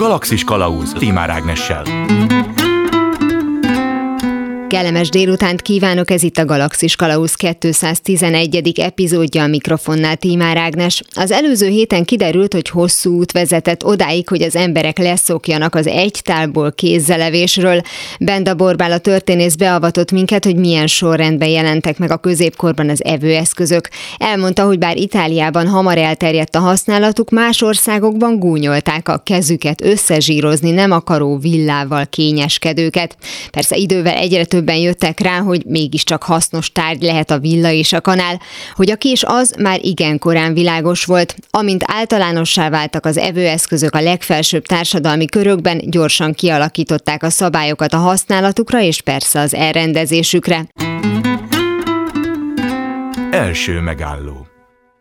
Galaxis kalauz Tímár Ágnessel. Kellemes délutánt kívánok, ez itt a Galaxis Kalausz 211. epizódja, a mikrofonnál Tímár Ágnes. Az előző héten kiderült, hogy hosszú út vezetett odáig, hogy az emberek leszokjanak az egytálból kézzelevésről. Benda Borbála történész beavatott minket, hogy milyen sorrendben jelentek meg a középkorban az evőeszközök. Elmondta, hogy bár Itáliában hamar elterjedt a használatuk, más országokban gúnyolták a kezüket összezsírozni nem akaró villával kényeskedőket. Persze idővel egyre többen jöttek rá, hogy mégiscsak hasznos tárgy lehet a villa és a kanál, hogy a kés az már igen korán világos volt. Amint általánossá váltak az evőeszközök a legfelsőbb társadalmi körökben, gyorsan kialakították a szabályokat a használatukra és persze az elrendezésükre. Első megálló.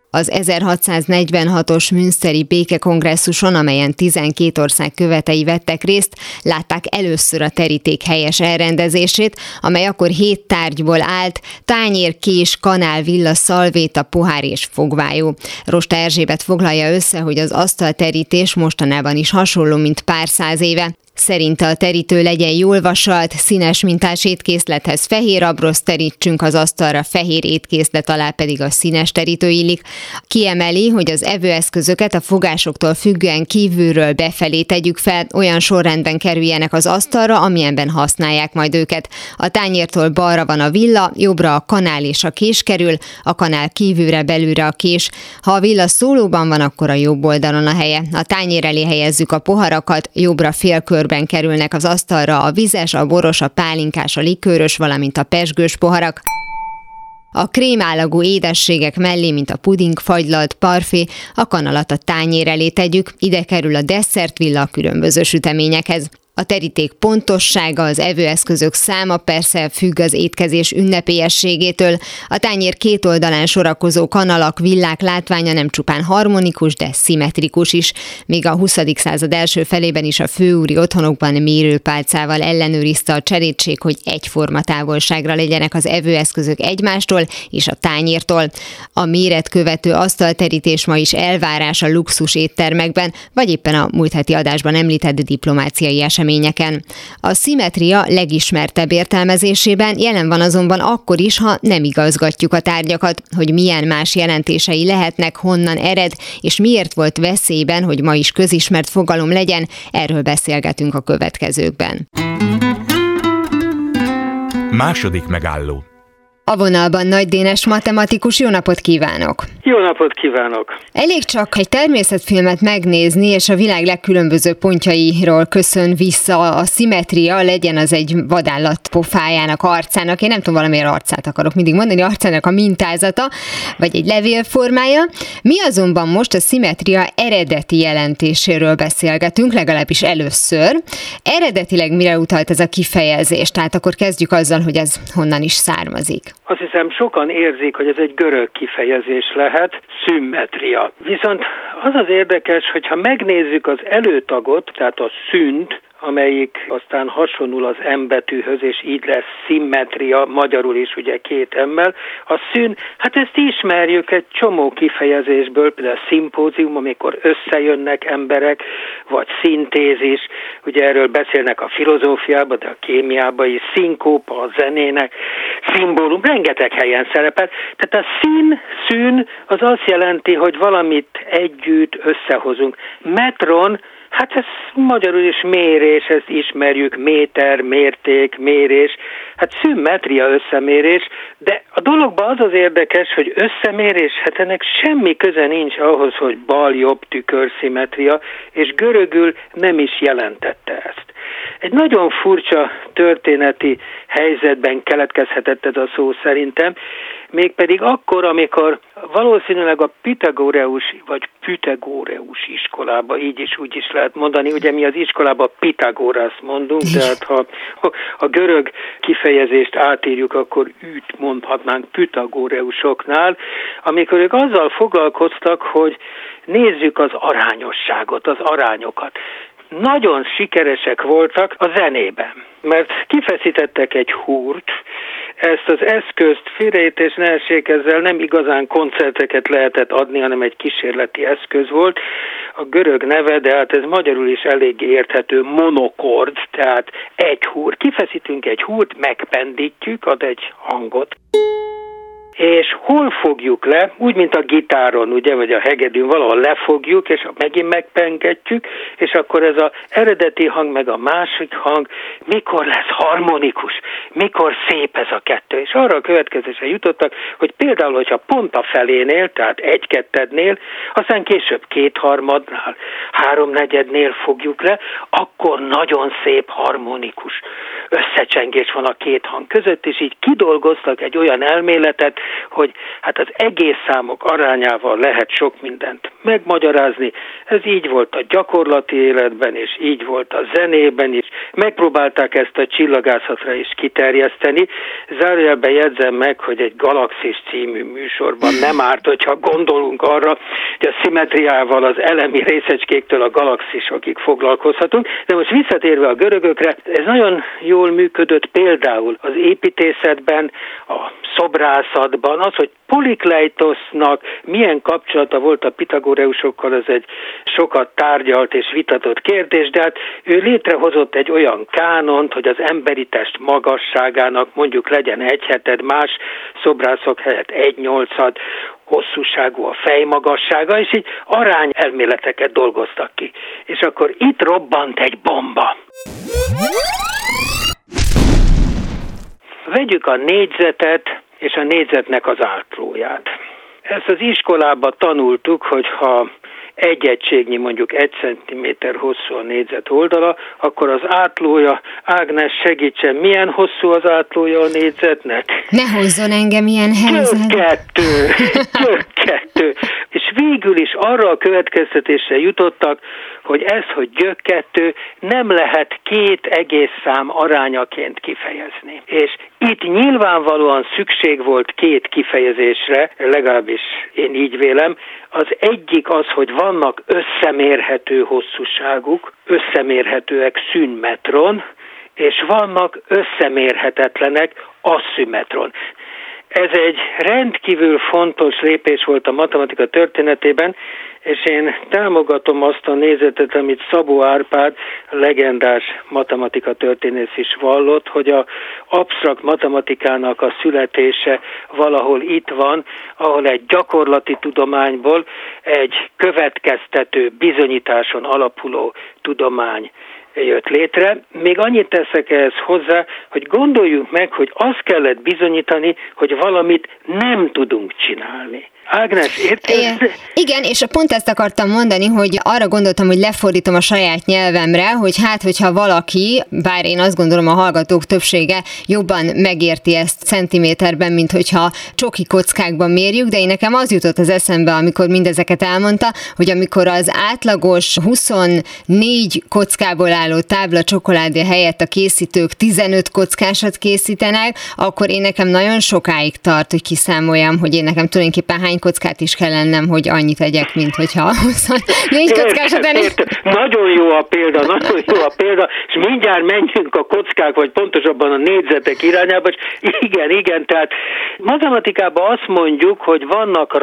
Az 1646-os münsteri békekongresszuson, amelyen 12 ország követei vettek részt, látták először a teríték helyes elrendezését, amely akkor 7 tárgyból állt: tányér, kés, kanál, villa, szalvéta, pohár és fogvájó. Rosta Erzsébet foglalja össze, hogy az asztalterítés mostanában is hasonló, mint pár száz éve. Szerinte a terítő legyen jól vasalt, színes mintás étkészlethez fehér abroszt terítsünk az asztalra, fehér étkészlet alá pedig a színes terítő illik. Kiemeli, hogy az evőeszközöket a fogásoktól függően kívülről befelé tegyük fel, olyan sorrendben kerüljenek az asztalra, amilyenben használják majd őket. A tányértól balra van a villa, jobbra a kanál és a kés kerül, a kanál kívülre, belülre a kés. Ha a villa szólóban van, akkor a jobb oldalon a helye. A tányér elé helyezzük a poharakat, jobbra félkör kerülnek az asztalra a vizes, a boros, a pálinkás, a likőrös, valamint a pezsgős poharak. A krémálagú édességek mellé, mint a puding, fagylalt, parfé, a kanalat a tányér elé tegyük, ide kerül a desszertvilla a különböző süteményekhez. A teríték pontossága, az evőeszközök száma persze függ az étkezés ünnepélyességétől. A tányér két oldalán sorakozó kanalak, villák látványa nem csupán harmonikus, de szimmetrikus is. Még a 20. század első felében is a főúri otthonokban mérőpálcával ellenőrizte a cserédség, hogy egyforma távolságra legyenek az evőeszközök egymástól és a tányértól. A méret követő asztalterítés ma is elvárás a luxus éttermekben, vagy éppen a múlt heti adásban említett diplomáciai események. A szimmetria legismertebb értelmezésében jelen van azonban akkor is, ha nem igazgatjuk a tárgyakat, hogy milyen más jelentései lehetnek, honnan ered, és miért volt veszélyben, hogy ma is közismert fogalom legyen, erről beszélgetünk a következőkben. Második megálló. A vonalban Nagy Dénes matematikus, jó napot kívánok! Jó napot kívánok! Elég csak egy természetfilmet megnézni, és a világ legkülönböző pontjairól köszön vissza a szimmetria, legyen az egy vadállat pofájának, arcának, én nem tudom, valamiért arcát akarok mindig mondani, arcának a mintázata, vagy egy levél formája. Mi azonban most a szimmetria eredeti jelentéséről beszélgetünk, legalábbis először. Eredetileg mire utalt ez a kifejezés? Tehát akkor kezdjük azzal, hogy ez honnan is származik. Azt hiszem, sokan érzik, hogy ez egy görög kifejezés lehet, szimmetria. Viszont az az érdekes, hogyha megnézzük az előtagot, tehát a szünt, amelyik aztán hasonul az M betűhöz, és így lesz szimmetria, magyarul is ugye két M-mel. A szűn, hát ezt ismerjük egy csomó kifejezésből, például a szimpózium, amikor összejönnek emberek, vagy szintézis, ugye erről beszélnek a filozófiában, de a kémiában is, szinkópa a zenének, szimbólum, rengeteg helyen szerepel. Tehát a szűn, az azt jelenti, hogy valamit együtt összehozunk. Metron, hát ez magyarul is mérés, ezt ismerjük, méter, mérték, mérés, hát szimmetria összemérés, de a dologban az az érdekes, hogy összemérés, hát ennek semmi köze nincs ahhoz, hogy bal-jobb tükörszimmetria, és görögül nem is jelentette ezt. Egy nagyon furcsa történeti helyzetben keletkezhetett ez a szó szerintem, mégpedig akkor, amikor valószínűleg a Pythagoreus iskolába, így is úgy is lehet mondani, ugye mi az iskolában Pythagoras mondunk, de hát ha a görög kifejezést átírjuk, akkor őt mondhatnánk Pythagoreusoknál, amikor ők azzal foglalkoztak, hogy nézzük az arányosságot, az arányokat. Nagyon sikeresek voltak a zenében, mert kifeszítettek egy húrt, ezt az eszközt félreértés ne essék, ezzel nem igazán koncerteket lehetett adni, hanem egy kísérleti eszköz volt. A görög neve, de hát ez magyarul is elég érthető, monokord, tehát egy húr. Kifeszítünk egy húrt, megpendítjük, ad egy hangot. És hol fogjuk le, úgy, mint a gitáron, ugye, vagy a hegedűn, valahol lefogjuk, és megint megpengetjük, és akkor ez az eredeti hang, meg a másik hang, mikor lesz harmonikus, mikor szép ez a kettő. És arra a következésre jutottak, hogy például, hogyha pont a felénél, tehát egy-kettednél, aztán később kétharmadnál, háromnegyednél fogjuk le, akkor nagyon szép harmonikus összecsengés van a két hang között, és így kidolgoztak egy olyan elméletet, hogy hát az egész számok arányával lehet sok mindent megmagyarázni. Ez így volt a gyakorlati életben, és így volt a zenében is. Megpróbálták ezt a csillagászatra is kiterjeszteni. Zárójelben jegyzem meg, hogy egy Galaxis című műsorban nem árt, hogyha gondolunk arra, hogy a szimmetriával az elemi részecskéktől a galaxisokig foglalkozhatunk. De most visszatérve a görögökre, ez nagyon jól működött például az építészetben, a szobrászat, az, hogy Polykleitosznak milyen kapcsolata volt a pitagóreusokkal, ez egy sokat tárgyalt és vitatott kérdés, de hát ő létrehozott egy olyan kánont, hogy az emberi test magasságának mondjuk legyen 1,7, más szobrászok helyett 1,8, hosszúságú a fejmagassága, és így arányelméleteket dolgoztak ki. És akkor itt robbant egy bomba. Vegyük a négyzetet, és a négyzetnek az átlóját. Ezt az iskolában tanultuk, hogy ha egy egységnyi, mondjuk 1 cm hosszú a négyzet oldala, akkor az átlója, Ágnes segítsen, milyen hosszú az átlója a négyzetnek? Ne hozzon engem ilyen helyzetbe. Gyök kettő. És végül is arra a következtetésre jutottak, hogy ez, hogy gyök kettő, nem lehet két egész szám arányaként kifejezni. És itt nyilvánvalóan szükség volt két kifejezésre, legalábbis én így vélem. Az egyik az, hogy vannak összemérhető hosszúságuk, összemérhetőek színmetron, és vannak összemérhetetlenek aszimmetron. Ez egy rendkívül fontos lépés volt a matematika történetében, és én támogatom azt a nézetet, amit Szabó Árpád, legendás matematika történész is vallott, hogy az absztrakt matematikának a születése valahol itt van, ahol egy gyakorlati tudományból egy következtető, bizonyításon alapuló tudomány jött létre. Még annyit teszek ehhez hozzá, hogy gondoljunk meg, hogy azt kellett bizonyítani, hogy valamit nem tudunk csinálni. Ágnes, érted? Igen, és pont ezt akartam mondani, hogy arra gondoltam, hogy lefordítom a saját nyelvemre, hogy hát, hogyha valaki, bár én azt gondolom a hallgatók többsége jobban megérti ezt centiméterben, mint hogyha csoki kockákban mérjük, de én nekem az jutott az eszembe, amikor mindezeket elmondta, hogy amikor az átlagos 24 kockából álló tábla csokoládé helyett a készítők 15 kockásat készítenek, akkor én nekem nagyon sokáig tart, hogy kiszámoljam, hogy én nekem tulajdonképpen hány kockát is kell lennem, hogy annyit egyek, mint hogyha 24 kockásat ennél. Nagyon jó a példa, és mindjárt menjünk a kockák, vagy pontosabban a négyzetek irányába, és igen, tehát matematikában azt mondjuk, hogy vannak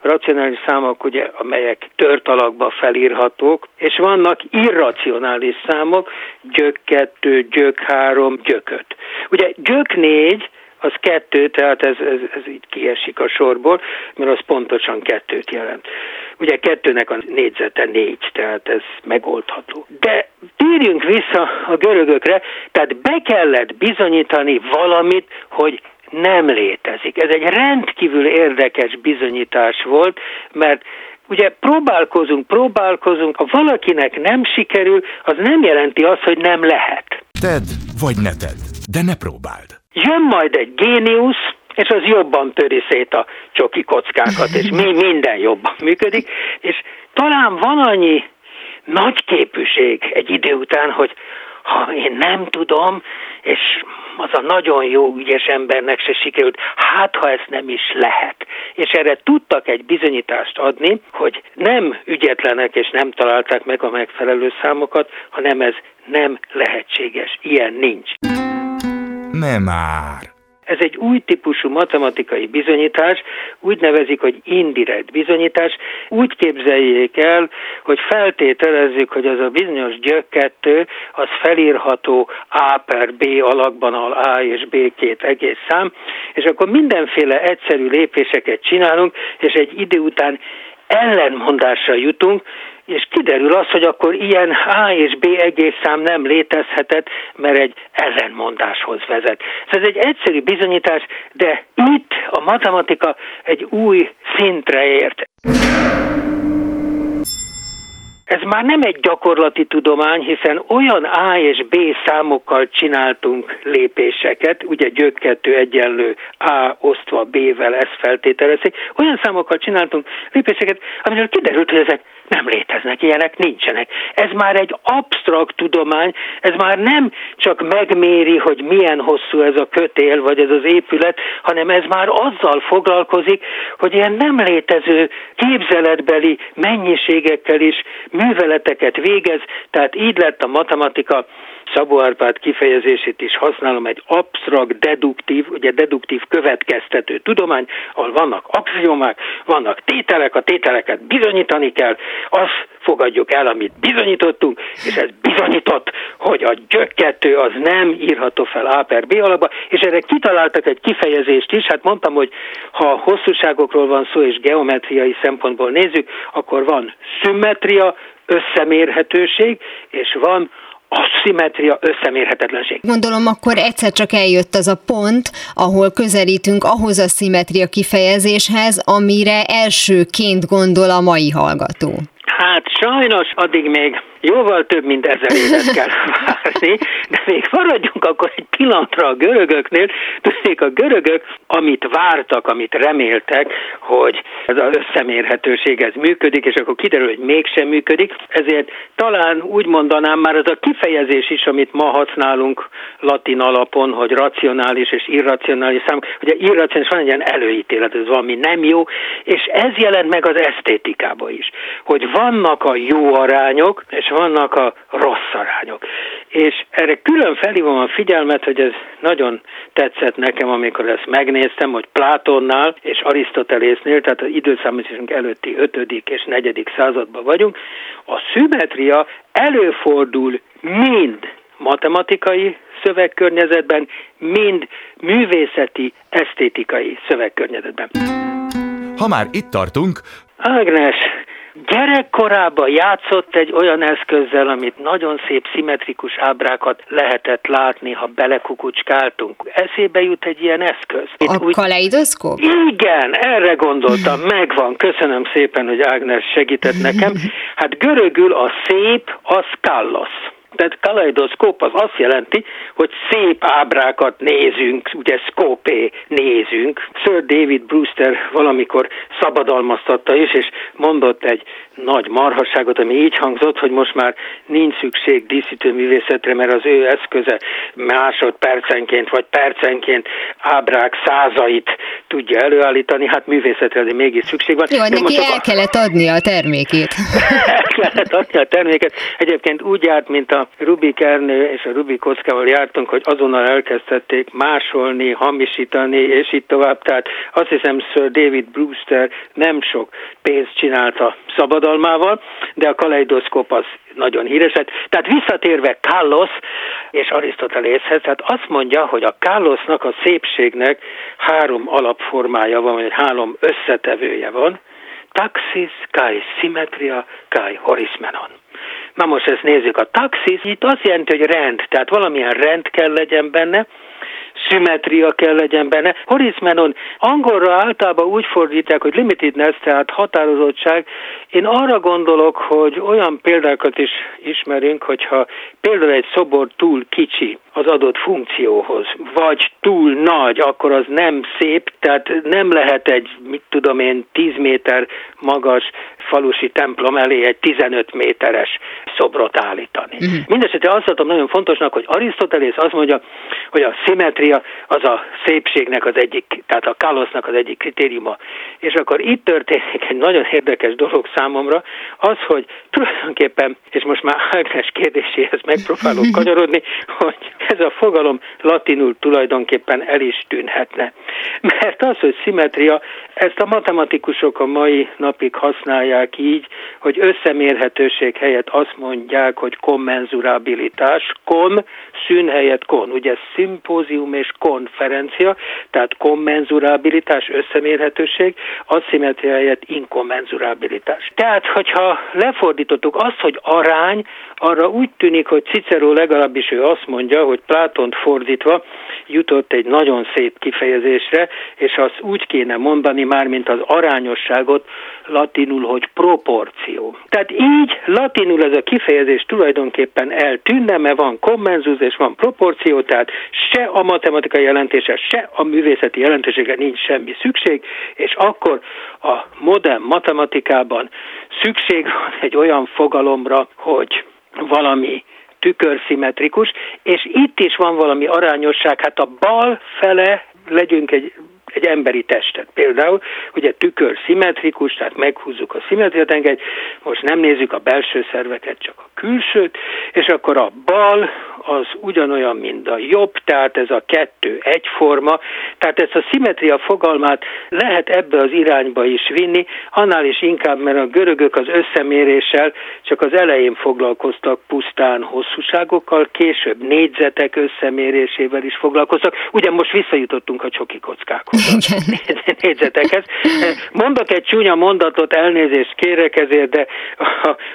racionális számok, ugye, amelyek tört alakba felírhatók, és vannak irracionális számok, gyök 2, gyök 3, gyök 5. Ugye gyök 4, az 2, tehát ez így kiesik a sorból, mert az pontosan 2-t jelent. Ugye 2-nek a négyzete 4, tehát ez megoldható. De térjünk vissza a görögökre, tehát be kellett bizonyítani valamit, hogy nem létezik. Ez egy rendkívül érdekes bizonyítás volt, mert ugye próbálkozunk, ha valakinek nem sikerül, az nem jelenti azt, hogy nem lehet. Tedd vagy ne tedd, de ne próbáld. Jön majd egy géniusz, és az jobban töri szét a csoki kockákat, és minden jobban működik, és talán van annyi nagy képűség egy idő után, hogy ha én nem tudom, és az a nagyon jó, ügyes embernek se sikerült, hát ha ez nem is lehet. És erre tudtak egy bizonyítást adni, hogy nem ügyetlenek és nem találták meg a megfelelő számokat, hanem ez nem lehetséges, ilyen nincs. Ne már! Ez egy új típusú matematikai bizonyítás, úgy nevezik, hogy indirekt bizonyítás. Úgy képzeljék el, hogy feltételezzük, hogy az a bizonyos gyök 2, az felírható A per B alakban, ahol A és B két egész szám, és akkor mindenféle egyszerű lépéseket csinálunk, és egy idő után ellenmondásra jutunk, és kiderül az, hogy akkor ilyen A és B egészszám nem létezhetett, mert egy ellenmondáshoz vezet. Szóval ez egy egyszerű bizonyítás, de itt a matematika egy új szintre ért. Ez már nem egy gyakorlati tudomány, hiszen olyan A és B számokkal csináltunk lépéseket, ugye gyök 2 egyenlő A osztva B-vel, ezt feltételezik, olyan számokkal csináltunk lépéseket, amiről kiderült, hogy ezek nem léteznek, ilyenek nincsenek. Ez már egy absztrakt tudomány, ez már nem csak megméri, hogy milyen hosszú ez a kötél, vagy ez az épület, hanem ez már azzal foglalkozik, hogy ilyen nem létező képzeletbeli mennyiségekkel is műveleteket végez, tehát így lett a matematika, Szabó Árpád kifejezését is használom, egy absztrakt, deduktív, ugye deduktív következtető tudomány, ahol vannak axiomák, vannak tételek, a tételeket bizonyítani kell, azt fogadjuk el, amit bizonyítottunk, és ez bizonyított, hogy a gyök 2 az nem írható fel A per B alapba, és erre kitaláltak egy kifejezést is, hát mondtam, hogy ha hosszúságokról van szó, és geometriai szempontból nézzük, akkor van szimmetria, összemérhetőség, és van asszimetria, összemérhetetlenség. Gondolom, akkor egyszer csak eljött az a pont, ahol közelítünk ahhoz a szimmetria kifejezéshez, amire elsőként gondol a mai hallgató. Hát sajnos addig még jóval több, mint 1000 évet kell várni, de még maradjunk akkor egy pillantra a görögöknél. Tudnék, a görögök, amit vártak, amit reméltek, hogy ez az összemérhetőség ez működik, és akkor kiderül, hogy mégsem működik. Ezért talán úgy mondanám, már az a kifejezés is, amit ma használunk latin alapon, hogy racionális és irracionális szám, ugye irracionális, van egy ilyen előítélet, ez valami nem jó, és ez jelent meg az esztétikában is, hogy vannak a jó arányok, és vannak a rossz arányok. És erre külön felhívom a figyelmet, hogy ez nagyon tetszett nekem, amikor ezt megnéztem, hogy Plátonnál és Arisztotelésznél, tehát az időszámításunk előtti 5. és 4. században vagyunk, a szimmetria előfordul mind matematikai szövegkörnyezetben, mind művészeti, esztétikai szövegkörnyezetben. Ha már itt tartunk... Ágnes... Gyerekkorában játszott egy olyan eszközzel, amit nagyon szép szimmetrikus ábrákat lehetett látni, ha belekukucskáltunk. Eszébe jut egy ilyen eszköz. Kaleidoszkóp? Igen, erre gondoltam, megvan. Köszönöm szépen, hogy Ágnes segített nekem. Hát görögül a szép, az kallosz. Tehát kaleidoszkóp az azt jelenti, hogy szép ábrákat nézünk, ugye szkópé nézünk. Sir David Brewster valamikor szabadalmaztatta is, és mondott egy nagy marhasságot, ami így hangzott, hogy most már nincs szükség díszítő művészetre, mert az ő eszköze másodpercenként vagy percenként ábrák százait tudja előállítani, hát művészetre azért mégis szükség van. Jó, neki el kellett adni a termékét. El kellett adni a terméket. Egyébként úgy járt, mint a Rubik Ernő és a Rubik kockával jártunk, hogy azonnal elkezdték másolni, hamisítani, és így tovább. Tehát azt hiszem, Sir David Brewster nem sok pénzt csinálta szabadalmával, de a kaleidoszkóp az nagyon híres. Tehát visszatérve kallosz és Arisztotelészhez, tehát azt mondja, hogy a kallosznak, a szépségnek 3 alapformája van, vagy 3 összetevője van. Taxis, kai szimetria, kai horismenon. Na most ezt nézzük, a taxis itt azt jelenti, hogy rend, tehát valamilyen rend kell legyen benne, szimmetria kell legyen benne. Horismenon angolra általában úgy fordítják, hogy limitedness, tehát határozottság. Én arra gondolok, hogy olyan példákat is ismerünk, hogyha például egy szobor túl kicsi az adott funkcióhoz, vagy túl nagy, akkor az nem szép, tehát nem lehet egy, 10 méter magas falusi templom elé egy 15 méteres szobrot állítani. Mindenesetre azt tartom nagyon fontosnak, hogy Arisztotelész azt mondja, hogy a szimmetria az a szépségnek az egyik, tehát a kálosznak az egyik kritériuma. És akkor itt történik egy nagyon érdekes dolog számomra, az, hogy tulajdonképpen, és most már Ágnes kérdéséhez megpróbálok kanyarodni, hogy ez a fogalom latinul tulajdonképpen el is tűnhetne. Mert az, hogy szimmetria, ezt a matematikusok a mai napig használják így, hogy összemérhetőség helyett azt mondják, hogy kommenzurabilitás, kon, szűn helyett kon. Ugye szimpózium és konferencia, tehát kommenzurabilitás, összemérhetőség, aszimmetria helyett inkommenzurabilitás. Tehát, hogyha lefordítottuk azt, hogy arány, arra úgy tűnik, hogy Cicero legalábbis ő azt mondja, hogy Plátont fordítva jutott egy nagyon szép kifejezésre, és azt úgy kéne mondani már, mint az arányosságot latinul, hogy proporció. Tehát így latinul ez a kifejezés tulajdonképpen eltűnne, mert van kommenzus és van proporció, tehát se a matematikai jelentése, se a művészeti jelentésége nincs semmi szükség, és akkor a modern matematikában szükség van egy olyan fogalomra, hogy valami tükörszimmetrikus, és itt is van valami arányosság, hát a bal fele legyünk egy emberi testet. Például, ugye tükör szimmetrikus, tehát meghúzzuk a szimmetriatengelyt, most nem nézzük a belső szerveket, csak a külsőt, és akkor a bal az ugyanolyan, mint a jobb, tehát ez a kettő egyforma, tehát ezt a szimmetria fogalmát lehet ebbe az irányba is vinni, annál is inkább, mert a görögök az összeméréssel csak az elején foglalkoztak pusztán hosszúságokkal, később négyzetek összemérésével is foglalkoztak, ugye most visszajutottunk a csoki kockákhoz. Négyzetekhez. Mondok egy csúnya mondatot, elnézést kérek ezért, de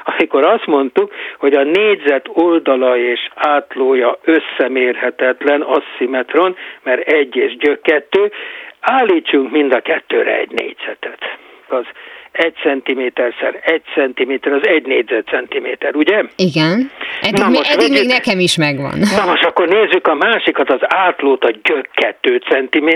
amikor azt mondtuk, hogy a négyzet oldala és átlója összemérhetetlen asszimetron, mert egy és gyök kettő, állítsunk mind a kettőre egy négyzetet. Az 1 cm x 1 cm az 1 négyzetcentiméter, ugye? Igen. Eddig még nekem is megvan. Na most akkor nézzük a másikat, az átlót, a gyök 2 cm.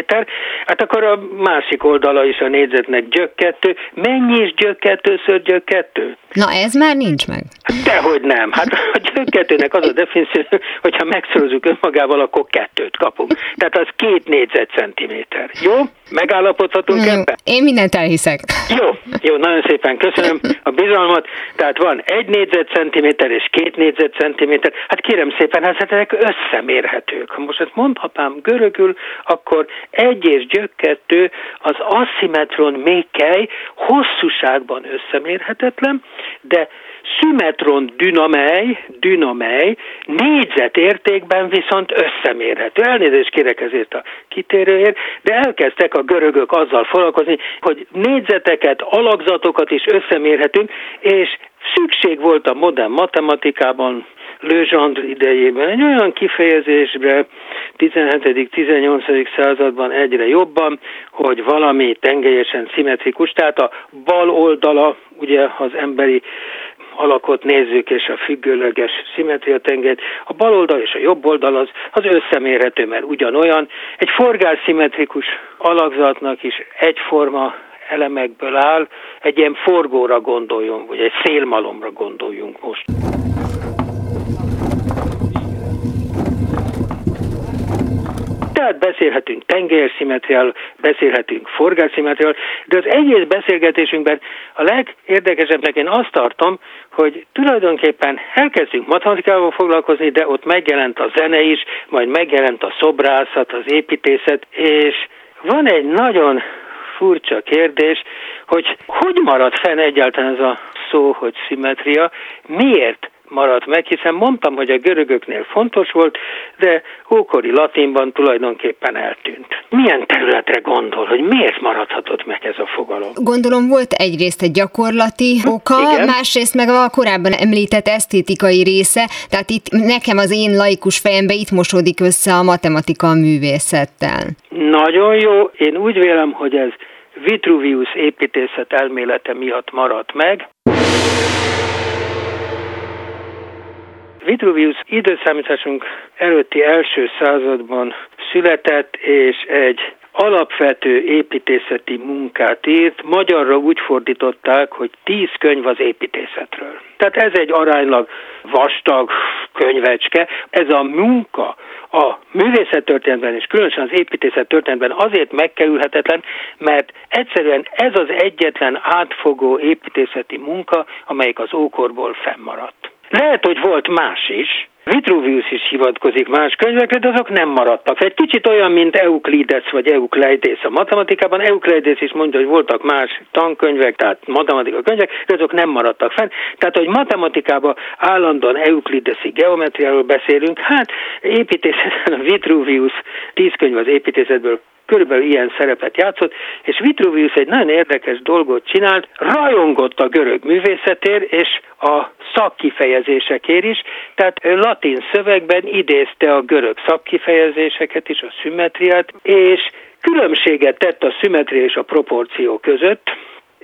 Hát akkor a másik oldala is a négyzetnek gyök 2. Mennyi is gyök 2x gyök 2? Na ez már nincs meg. Dehogy nem. Hát a gyök 2-nek az a definíció, hogyha megszorozzuk önmagával, akkor 2-t kapunk. Tehát az 2 négyzetcentiméter. Jó? Megállapodhatunk ebben? Én mindent elhiszek. Jó, nagyon szépen köszönöm a bizalmat. Tehát van 1 négyzetcentiméter és 2 négyzetcentiméter. Hát kérem szépen, hát ezek összemérhetők. Ha most ezt mondhatnám görögül, akkor 1 és gyök 2 az asszimetron mékely hosszúságban összemérhetetlen, de szümetron dünamely négyzetértékben viszont összemérhető. Elnézést kérek ezért a kitérőért, de elkezdtek a görögök azzal foglalkozni, hogy négyzeteket, alakzatokat is összemérhetünk, és szükség volt a modern matematikában, Le Gendre idejében egy olyan kifejezésre 17.-18. században egyre jobban, hogy valami tengelyesen szimmetrikus, tehát a bal oldala, ugye az emberi alakot nézzük, és a függőleges szimmetriatengelyt, a bal oldal és a jobb oldal az összemérhető, mert ugyanolyan. Egy forgásszimmetrikus alakzatnak is egyforma elemekből áll, egy ilyen forgóra gondoljunk, vagy egy szélmalomra gondoljunk most. Tehát beszélhetünk tengelyszimmetriáról, beszélhetünk forgásszimmetriáról, de az egész beszélgetésünkben a legérdekesebbnek én azt tartom, hogy tulajdonképpen elkezdünk matematikával foglalkozni, de ott megjelent a zene is, majd megjelent a szobrászat, az építészet, és van egy nagyon furcsa kérdés, hogy marad fenn egyáltalán ez a szó, hogy szimmetria, miért maradt meg, hiszen mondtam, hogy a görögöknél fontos volt, de ókori latinban tulajdonképpen eltűnt. Milyen területre gondol, hogy miért maradhatott meg ez a fogalom? Gondolom volt egyrészt egy gyakorlati oka, igen. Másrészt meg a korábban említett esztétikai része, tehát itt nekem az én laikus fejembe itt mosódik össze a matematika a művészettel. Nagyon jó, én úgy vélem, hogy ez Vitruvius építészet elmélete miatt maradt meg. Vitruvius időszámításunk előtti első században született, és egy alapvető építészeti munkát írt, magyarra úgy fordították, hogy 10 könyv az építészetről. Tehát ez egy aránylag vastag könyvecske. Ez a munka a művészettörténetben és különösen az építészettörténetben azért megkerülhetetlen, mert egyszerűen ez az egyetlen átfogó építészeti munka, amelyik az ókorból fennmaradt. Lehet, hogy volt más is, Vitruvius is hivatkozik más könyvekre, de azok nem maradtak. Egy kicsit olyan, mint Euklides vagy Eukleides a matematikában. Eukleides is mondja, hogy voltak más tankönyvek, tehát matematika könyvek, de azok nem maradtak fenn. Tehát, hogy matematikában állandóan euklideszi geometriáról beszélünk, hát építészetben a Vitruvius 10 könyv az építészetből körülbelül ilyen szerepet játszott, és Vitruvius egy nagyon érdekes dolgot csinált, rajongott a görög művészetért, és a szakkifejezésekért is, tehát latin szövegben idézte a görög szakkifejezéseket is, a szimmetriát, és különbséget tett a szimmetria és a proporció között.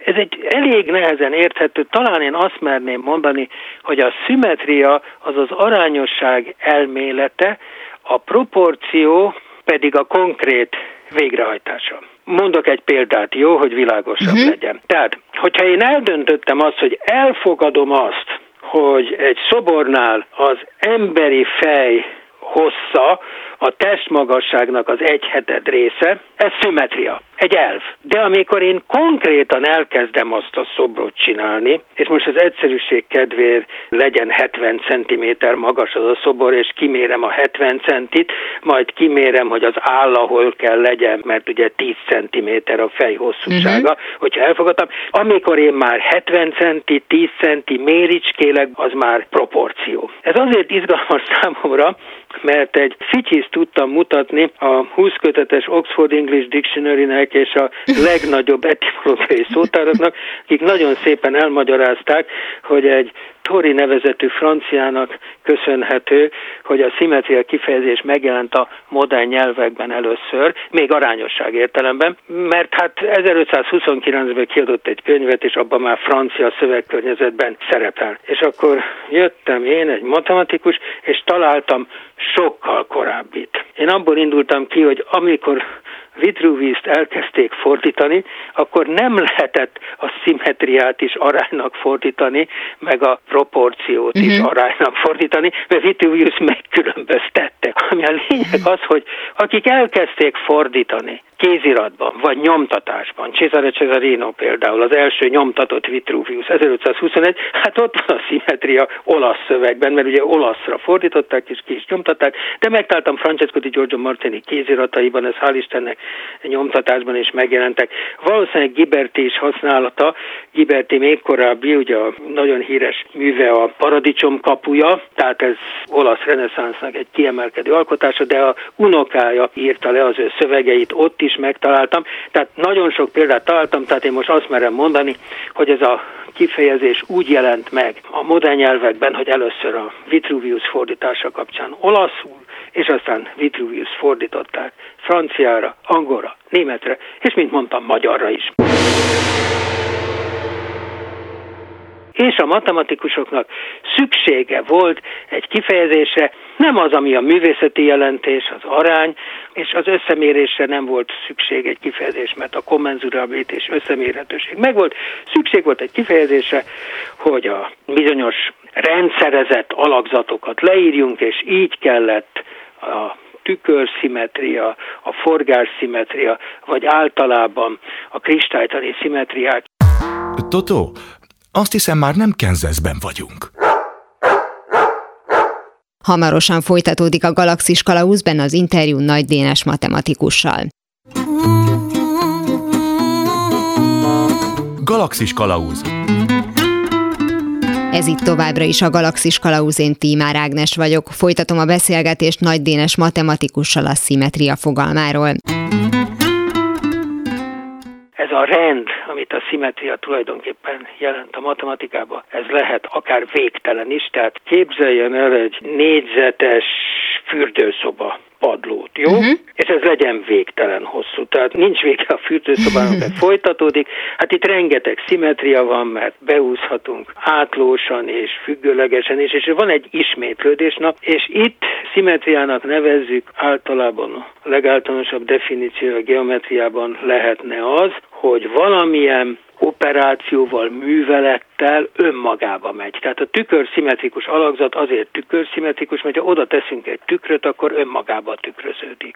Ez egy elég nehezen érthető, talán én azt merném mondani, hogy a szimmetria az az arányosság elmélete, a proporció pedig a konkrét végrehajtása. Mondok egy példát, jó, hogy világosabb legyen. Tehát, hogyha én eldöntöttem azt, hogy elfogadom azt, hogy egy szobornál az emberi fej hossza a testmagasságnak az 1/7 része, ez szimmetria, egy elv. De amikor én konkrétan elkezdem azt a szobrot csinálni, és most az egyszerűség kedvéért legyen 70 cm magas az a szobor, és kimérem a 70 centit, majd kimérem, hogy az álla hol kell legyen, mert ugye 10 cm a fej hosszúsága, hogyha elfogadtam. Amikor én már 70 centi, 10 centi méricskélek, az már proporció. Ez azért izgalmas számomra, mert egy fityiszt tudtam mutatni a 20 kötetes Oxford English Dictionary-nek és a legnagyobb etimológiai szótáraknak, akik nagyon szépen elmagyarázták, hogy egy Tori nevezetű franciának köszönhető, hogy a szimmetria kifejezés megjelent a modern nyelvekben először, még arányosság értelemben, mert hát 1529-ben kiadott egy könyvet, és abban már francia szövegkörnyezetben szerepel. És akkor jöttem én, egy matematikus, és találtam sokkal korábbit. Én abból indultam ki, hogy amikor Vitruviust elkezdték fordítani, akkor nem lehetett a szimmetriát is aránynak fordítani, meg a proporciót is aránynak fordítani, mert Vitruvius megkülönböztette. Ami a lényeg az, hogy akik elkezdték fordítani kéziratban, vagy nyomtatásban, Cesare Cesarino például, az első nyomtatott Vitruvius 1521, hát ott van a szimmetria olasz szövegben, mert ugye olaszra fordították és ki is nyomtatták, de megtaláltam Francesco di Giorgio Martini kézirataiban, ez hál' Istennek nyomtatásban is megjelentek. Valószínűleg Giberti is használata, Giberti még korábbi, ugye a nagyon híres műve a Paradicsom kapuja, tehát ez olasz reneszánsznak egy kiemelkedő alkotása, de a unokája írta le az ő szövegeit, ott is megtaláltam, tehát nagyon sok példát találtam, tehát én most azt merem mondani, hogy ez a kifejezés úgy jelent meg a modern nyelvekben, hogy először a Vitruvius fordítása kapcsán olaszul, és aztán Vitruvius fordították franciára, angolra, németre, és mint mondtam, magyarra is. És a matematikusoknak szüksége volt egy kifejezésre, nem az, ami a művészeti jelentés, az arány, és az összemérésre nem volt szükség egy kifejezés, mert a kommenzurabilitás és összemérhetőség megvolt. Szükség volt egy kifejezésre, hogy a bizonyos rendszerezett alakzatokat leírjunk, és így kellett a tükörszimetria, a forgásszimetria, vagy általában a kristálytani szimetriák. Totó, azt hiszem, már nem Kansasben vagyunk. Hamarosan folytatódik a Galaxis Kalauzban az interjú Nagy Dénes matematikussal. Galaxis Kalauz. Ez itt továbbra is a Galaxis Kalauz, én Tímár Ágnes vagyok. Folytatom a beszélgetést Nagy Dénes matematikussal a szimmetria fogalmáról. Ez a rend, amit a szimmetria tulajdonképpen jelent a matematikában, ez lehet akár végtelen is, tehát képzeljen el egy négyzetes fürdőszoba padlót, jó? És ez legyen végtelen hosszú, tehát nincs vége a fürdőszobának, de folytatódik. Hát itt rengeteg szimmetria van, mert beúszhatunk átlósan és függőlegesen is, és van egy ismétlődés, és itt szimmetriának nevezzük általában, a legáltalánosabb definíció a geometriában lehetne az, hogy valamilyen operációval, művelettel önmagába megy. Tehát a tükörszimmetrikus alakzat azért tükörszimmetrikus, mert ha oda teszünk egy tükröt, akkor önmagába tükröződik.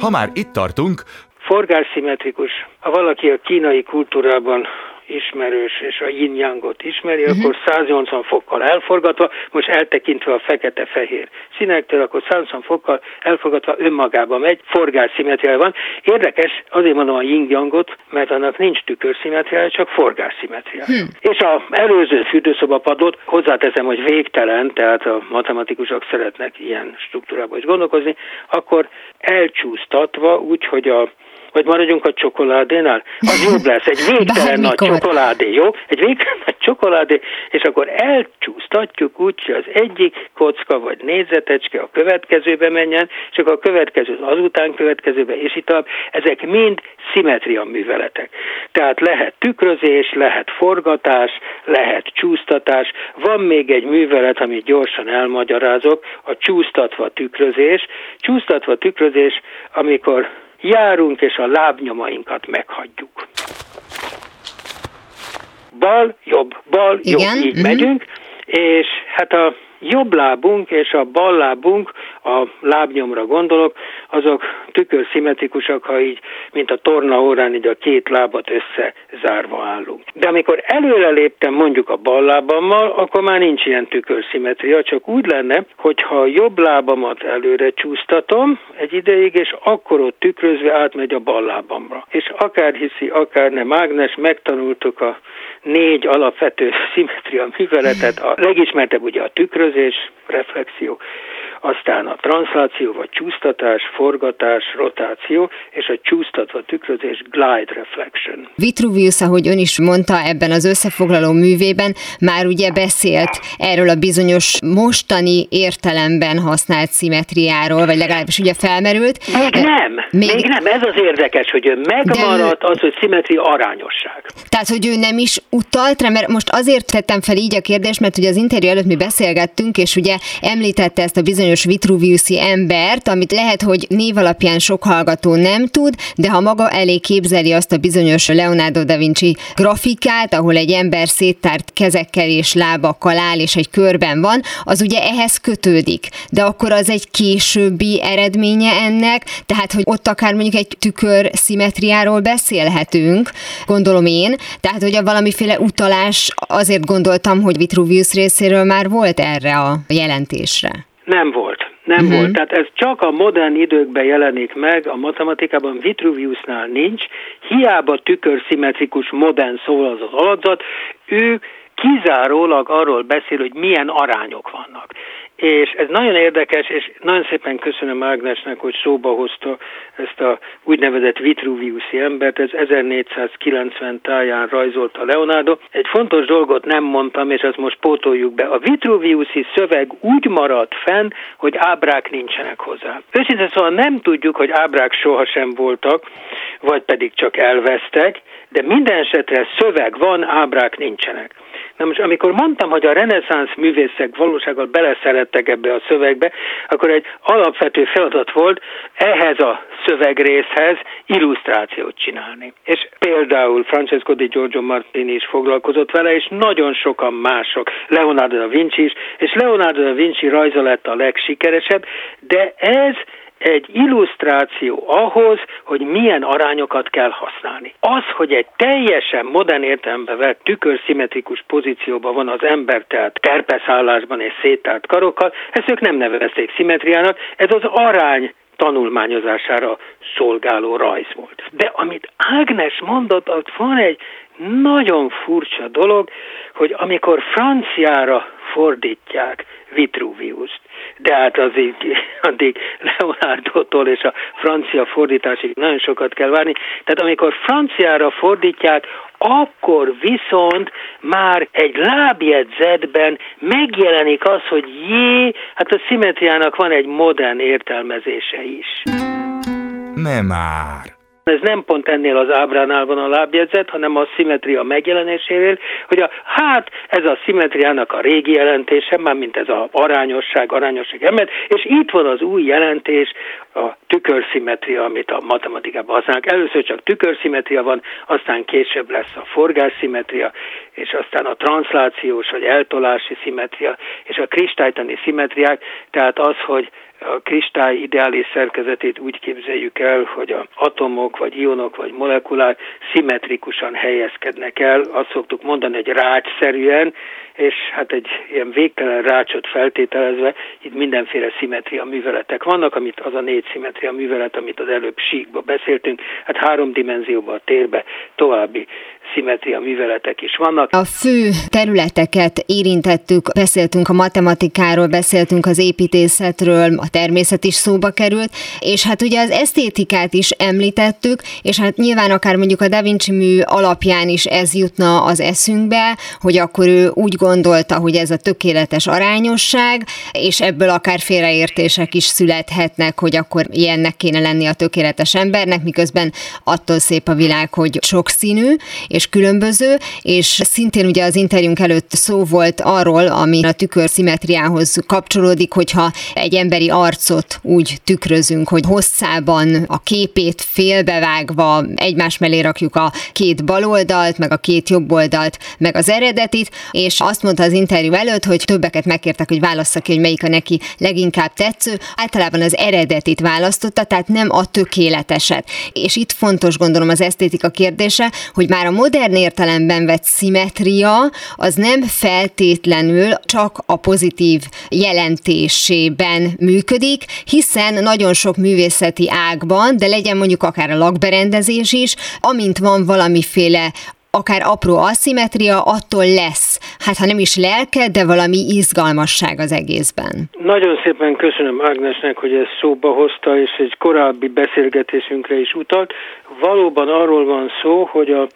Ha már itt tartunk... Forgásszimmetrikus. Ha valaki a kínai kultúrában ismerős, és a yin-yangot ismeri, akkor 180 fokkal elforgatva, most eltekintve a fekete-fehér színektől, akkor 180 fokkal elforgatva önmagába megy, forgásszimetriája van. Érdekes, azért mondom a yin-yangot, mert annak nincs tükörszimetriája, csak forgásszimetriája. És az előző fürdőszobapadlót hozzáteszem, hogy végtelen, tehát a matematikusok szeretnek ilyen struktúrába is gondolkozni, akkor elcsúsztatva úgy, hogy a vagy maradjunk a csokoládénál, az jobb lesz, egy végtelen nagy csokoládé, jó? Egy végtelen nagy csokoládé, és akkor elcsúsztatjuk úgy, hogy az egyik kocka vagy négyzetecske a következőbe menjen, és akkor a következő azután következőbe, és itt tovább. Ezek mind szimmetria műveletek. Tehát lehet tükrözés, lehet forgatás, lehet csúsztatás. Van még egy művelet, amit gyorsan elmagyarázok, a csúsztatva tükrözés. Csúsztatva tükrözés, amikor járunk és a lábnyomainkat meghagyjuk. Bal, jobb, bal, jobb, így megyünk, és hát a jobb lábunk és a bal lábunk, a lábnyomra gondolok, azok tükörszimmetrikusak, ha így, mint a torna órán, így a két lábat összezárva állunk. De amikor előre léptem mondjuk a bal lábammal, akkor már nincs ilyen tükörszimmetria, csak úgy lenne, hogyha a jobb lábamat előre csúsztatom egy ideig, és akkor ott tükrözve átmegy a bal lábamra. És akár hiszi, akár nem, Ágnes, megtanultuk a 4 alapvető szimmetria műveletet, a legismertebb ugye a tükrözés, reflexió, aztán a transzláció, vagy csúsztatás, forgatás, rotáció, és a csúsztatva tükrözés, glide reflection. Vitruvius, ahogy ön is mondta ebben az összefoglaló művében, már ugye beszélt erről a bizonyos mostani értelemben használt szimmetriáról, vagy legalábbis ugye felmerült. Még nem, ez az érdekes, hogy ő megmaradt az, hogy szimmetria arányosság. Tehát, hogy ő nem is utalt rá, mert most azért tettem fel így a kérdést, mert ugye az interjú előtt mi beszélgettünk, és ugye említette ezt a bizonyos vitruviuszi embert, amit lehet, hogy név alapján sok hallgató nem tud, de ha maga elé képzeli azt a bizonyos Leonardo da Vinci grafikát, ahol egy ember széttárt kezekkel és lábakkal áll, és egy körben van, az ugye ehhez kötődik. De akkor az egy későbbi eredménye ennek, tehát, hogy ott akár mondjuk egy tükör szimmetriáról beszélhetünk, gondolom én, tehát, hogy a valamiféle utalás, azért gondoltam, hogy Vitruvius részéről már volt erre a jelentésre. Nem volt. Tehát ez csak a modern időkben jelenik meg, a matematikában Vitruviusnál nincs, hiába tükörszimmetrikus modern szól az az alakzat, ő kizárólag arról beszél, hogy milyen arányok vannak. És ez nagyon érdekes, és nagyon szépen köszönöm Ágnesnek, hogy szóba hozta ezt a úgynevezett vitruviuszi embert, ez 1490 táján rajzolta Leonardo. Egy fontos dolgot nem mondtam, és azt most pótoljuk be. A vitruviuszi szöveg úgy maradt fenn, hogy ábrák nincsenek hozzá. Őszintén szóval nem tudjuk, hogy ábrák sohasem voltak, vagy pedig csak elvesztek, de minden esetre szöveg van, ábrák nincsenek. Na most, amikor mondtam, hogy a reneszánsz művészek valósággal beleszerettek ebbe a szövegbe, akkor egy alapvető feladat volt ehhez a szövegrészhez illusztrációt csinálni. És például Francesco di Giorgio Martini is foglalkozott vele, és nagyon sokan mások, Leonardo da Vinci is, és Leonardo da Vinci rajza lett a legsikeresebb, de ez egy illusztráció ahhoz, hogy milyen arányokat kell használni. Az, hogy egy teljesen modern értelembe vett tükörszimmetrikus pozícióban van az ember, tehát terpeszállásban és széttárt karokkal, ezt ők nem nevezték szimmetriának, ez az arány tanulmányozására szolgáló rajz volt. De amit Ágnes mondott, ott van egy nagyon furcsa dolog, hogy amikor franciára fordítják Vitruviust. De hát addig Leonardo-tól és a francia fordításig nagyon sokat kell várni. Tehát amikor franciára fordítják, akkor viszont már egy lábjegyzetben megjelenik az, hogy hát a szimmetriának van egy modern értelmezése is. Nem már. Ez nem pont ennél az ábránál van a lábjegyzet, hanem a szimmetria megjelenésével, hogy ez a szimmetriának a régi jelentése, mármint ez az arányosság emet, és itt van az új jelentés, a tükörszimmetria, amit a matematikában használnak. Először csak tükörszimmetria van, aztán később lesz a forgásszimmetria, és aztán a transzlációs vagy eltolási szimmetria, és a kristálytani szimmetriák, tehát az, hogy a kristály ideális szerkezetét úgy képzeljük el, hogy az atomok, vagy ionok, vagy molekulák szimmetrikusan helyezkednek el. Azt szoktuk mondani, hogy rácsszerűen, és hát egy ilyen végtelen rácsot feltételezve, itt mindenféle szimmetria műveletek vannak, amit az a 4 szimmetria művelet, amit az előbb síkba beszéltünk, hát 3 dimenzióban a térbe további szimmetria műveletek is vannak. A fő területeket érintettük, beszéltünk a matematikáról, beszéltünk az építészetről, a természet is szóba került, és hát ugye az esztétikát is említettük, és hát nyilván akár mondjuk a Da Vinci mű alapján is ez jutna az eszünkbe, hogy akkor ő úgy gondolta, hogy ez a tökéletes arányosság, és ebből akár félreértések is születhetnek, hogy akkor ilyennek kéne lenni a tökéletes embernek, miközben attól szép a világ, hogy sokszínű és különböző, és szintén ugye az interjúnk előtt szó volt arról, ami a tükörszimmetriához kapcsolódik, hogyha egy emberi arcot úgy tükrözünk, hogy hosszában a képét félbevágva egymás mellé rakjuk a 2 baloldalt, meg a 2 jobboldalt, meg az eredetit, és azt mondta az interjú előtt, hogy többeket megkértek, hogy válassza ki, hogy melyik a neki leginkább tetsző. Általában az eredetit választotta, tehát nem a tökéleteset. És itt fontos, gondolom, az esztétika kérdése, hogy már a modern értelemben vett szimmetria az nem feltétlenül csak a pozitív jelentésében működik, hiszen nagyon sok művészeti ágban, de legyen mondjuk akár a lakberendezés is, amint van valamiféle akár apró aszimmetria, attól lesz. Hát ha nem is lelke, de valami izgalmasság az egészben. Nagyon szépen köszönöm Ágnesnek, hogy ezt szóba hozta, és egy korábbi beszélgetésünkre is utalt. Valóban arról van szó, hogy a